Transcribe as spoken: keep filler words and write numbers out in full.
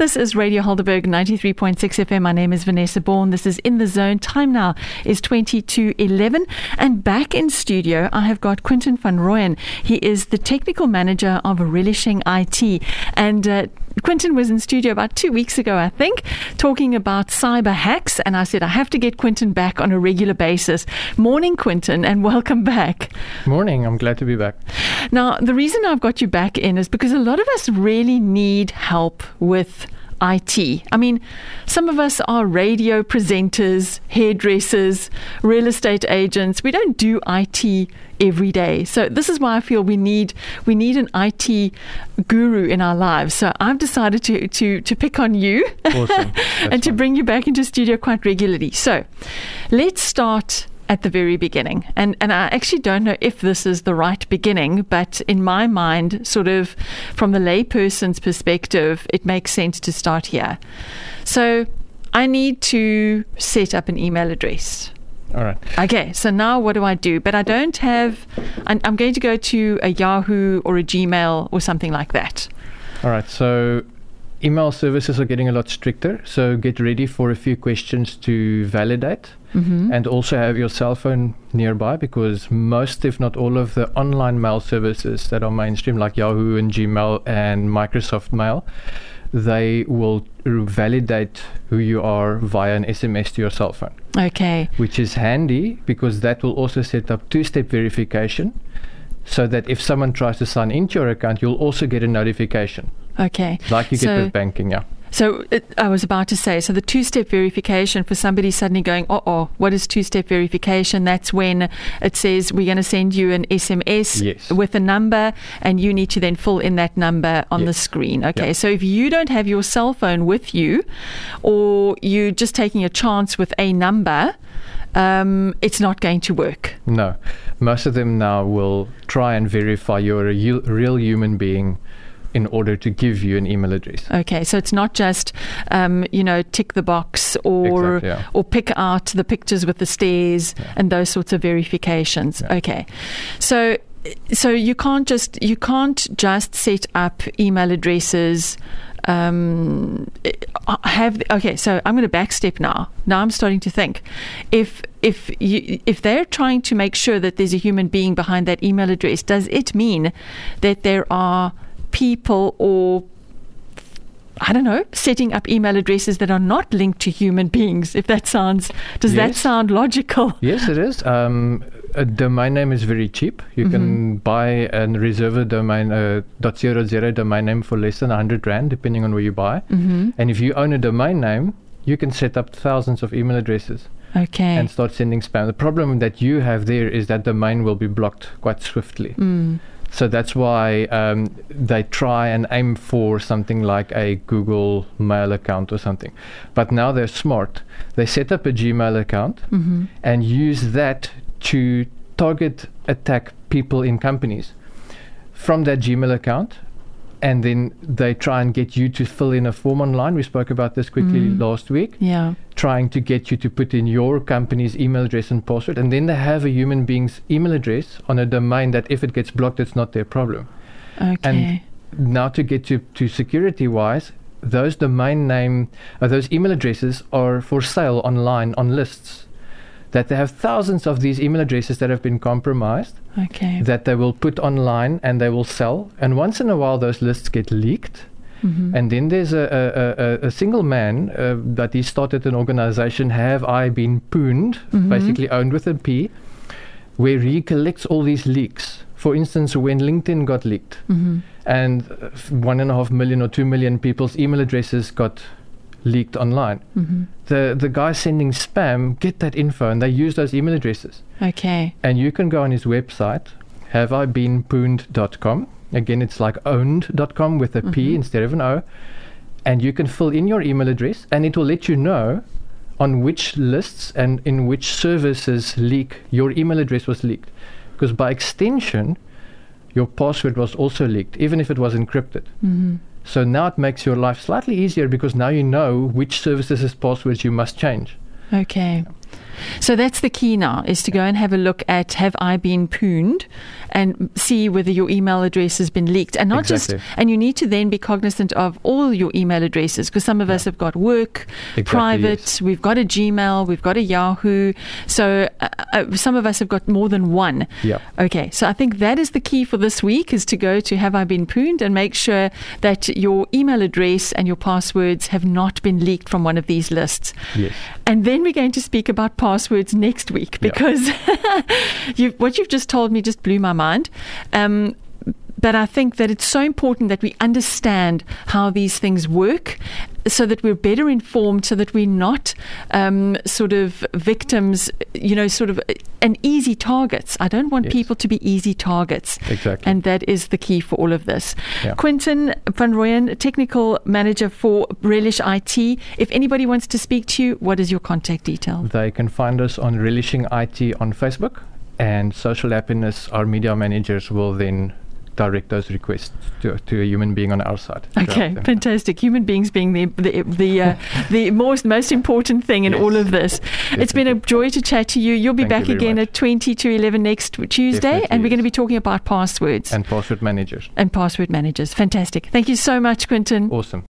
This is Radio Helderberg ninety-three point six F M. My name is Vanessa Bourne. This is In the Zone. Time now is twenty-two eleven. And back in studio, I have got Quinten van Rooyen. He is the technical manager of Relishing I T. And uh, Quinten was in studio about two weeks ago, I think, talking about cyber hacks. And I said, I have to get Quinten back on a regular basis. Morning, Quinten, and welcome back. Morning. I'm glad to be back. Now, the reason I've got you back in is because a lot of us really need help with I T. I mean, some of us are radio presenters, hairdressers, real estate agents. We don't do I T every day. So this is why I feel we need we need an I T guru in our lives. So I've decided to to, to pick on you. Awesome. And to bring you back into studio quite regularly. So let's start at the very beginning. And and I actually don't know if this is the right beginning, but in my mind, sort of from the layperson's perspective, it makes sense to start here. So I need to set up an email address. All right. Okay, so now what do I do? But I don't have, I'm, I'm going to go to a Yahoo or a Gmail or something like that. All right, so email services are getting a lot stricter, so get ready for a few questions to validate. Mm-hmm. And also have your cell phone nearby, because most, if not all, of the online mail services that are mainstream, like Yahoo and Gmail and Microsoft Mail, they will validate who you are via an S M S to your cell phone. Okay. Which is handy, because that will also set up two-step verification, so that if someone tries to sign into your account, you'll also get a notification. Okay. Like you so get with banking, yeah. So it, I was about to say, so the two-step verification for somebody suddenly going, uh-oh, what is two-step verification? That's when it says we're going to send you an S M S yes. with a number, and you need to then fill in that number on yes. the screen. Okay, yep. So if you don't have your cell phone with you, or you're just taking a chance with a number, um, it's not going to work. No, most of them now will try and verify you're a u- real human being in order to give you an email address. Okay, so it's not just, um, you know, tick the box or exactly, yeah. or pick out the pictures with the stairs yeah. and those sorts of verifications. Yeah. Okay, so so you can't just you can't just set up email addresses. Um, have okay, so I'm going to backstep now. Now I'm starting to think, if if you, if they're trying to make sure that there's a human being behind that email address, does it mean that there are people or, I don't know, setting up email addresses that are not linked to human beings, if that sounds, does yes. that sound logical? Yes, it is. Um, a domain name is very cheap. You mm-hmm. can buy and reserve a domain, uh, .zero zero domain name for less than one hundred rand, depending on where you buy. Mm-hmm. And if you own a domain name, you can set up thousands of email addresses. Okay. And start sending spam. The problem that you have there is that domain will be blocked quite swiftly. Mm. So that's why um, they try and aim for something like a Google Mail account or something. But now they're smart. They set up a Gmail account mm-hmm. and use that to target attack people in companies from that Gmail account. And then they try and get you to fill in a form online. We spoke about this quickly mm. last week. Yeah. Trying to get you to put in your company's email address and password. And then they have a human being's email address on a domain that if it gets blocked, it's not their problem. Okay. And now to get to, to security-wise, those domain name, uh, those email addresses are for sale online on lists. That they have thousands of these email addresses that have been compromised, okay. that they will put online and they will sell. And once in a while, those lists get leaked. Mm-hmm. And then there's a, a, a, a single man uh, that he started an organization, Have I Been Pwned, mm-hmm. basically owned with a P, where he collects all these leaks. For instance, when LinkedIn got leaked mm-hmm. and one and a half million or two million people's email addresses got leaked online. Mm-hmm. The the guy sending spam, get that info, and they use those email addresses. Okay. And you can go on his website, have I been pwned dot com. Again, it's like owned dot com with a mm-hmm. P instead of an O. And you can fill in your email address, and it will let you know on which lists and in which services leak your email address was leaked. Because by extension, your password was also leaked, even if it was encrypted. Mm-hmm. So now it makes your life slightly easier, because now you know which services' passwords you must change. Okay. So that's the key now, is to go and have a look at Have I Been Pwned and see whether your email address has been leaked. And not exactly. just, and you need to then be cognizant of all your email addresses, because some of yeah. us have got work, exactly, private, yes. we've got a Gmail, we've got a Yahoo. So uh, uh, some of us have got more than one. Yeah. Okay, so I think that is the key for this week, is to go to Have I Been Pwned and make sure that your email address and your passwords have not been leaked from one of these lists. Yes. And then we're going to speak about passwords. Passwords next week, because yeah. you've, what you've just told me just blew my mind. Um, but I think that it's so important that we understand how these things work, so that we're better informed, so that we're not um, sort of victims, you know, sort of an easy targets. I don't want yes. people to be easy targets. Exactly. And that is the key for all of this. Yeah. Quinten van Rooyen, Technical Manager for Relish I T. If anybody wants to speak to you, what is your contact detail? They can find us on Relishing I T on Facebook, and Social Happiness, our media managers, will then direct those requests to, to a human being on our side. Okay, fantastic. Human beings being the the the, uh, the most most important thing in yes. all of this. Definitely. It's been a joy to chat to you. You'll be Thank back you again much. at twenty to eleven next Tuesday, Definitely and we're yes. going to be talking about passwords. And password managers. And password managers. Fantastic. Thank you so much, Quinten. Awesome.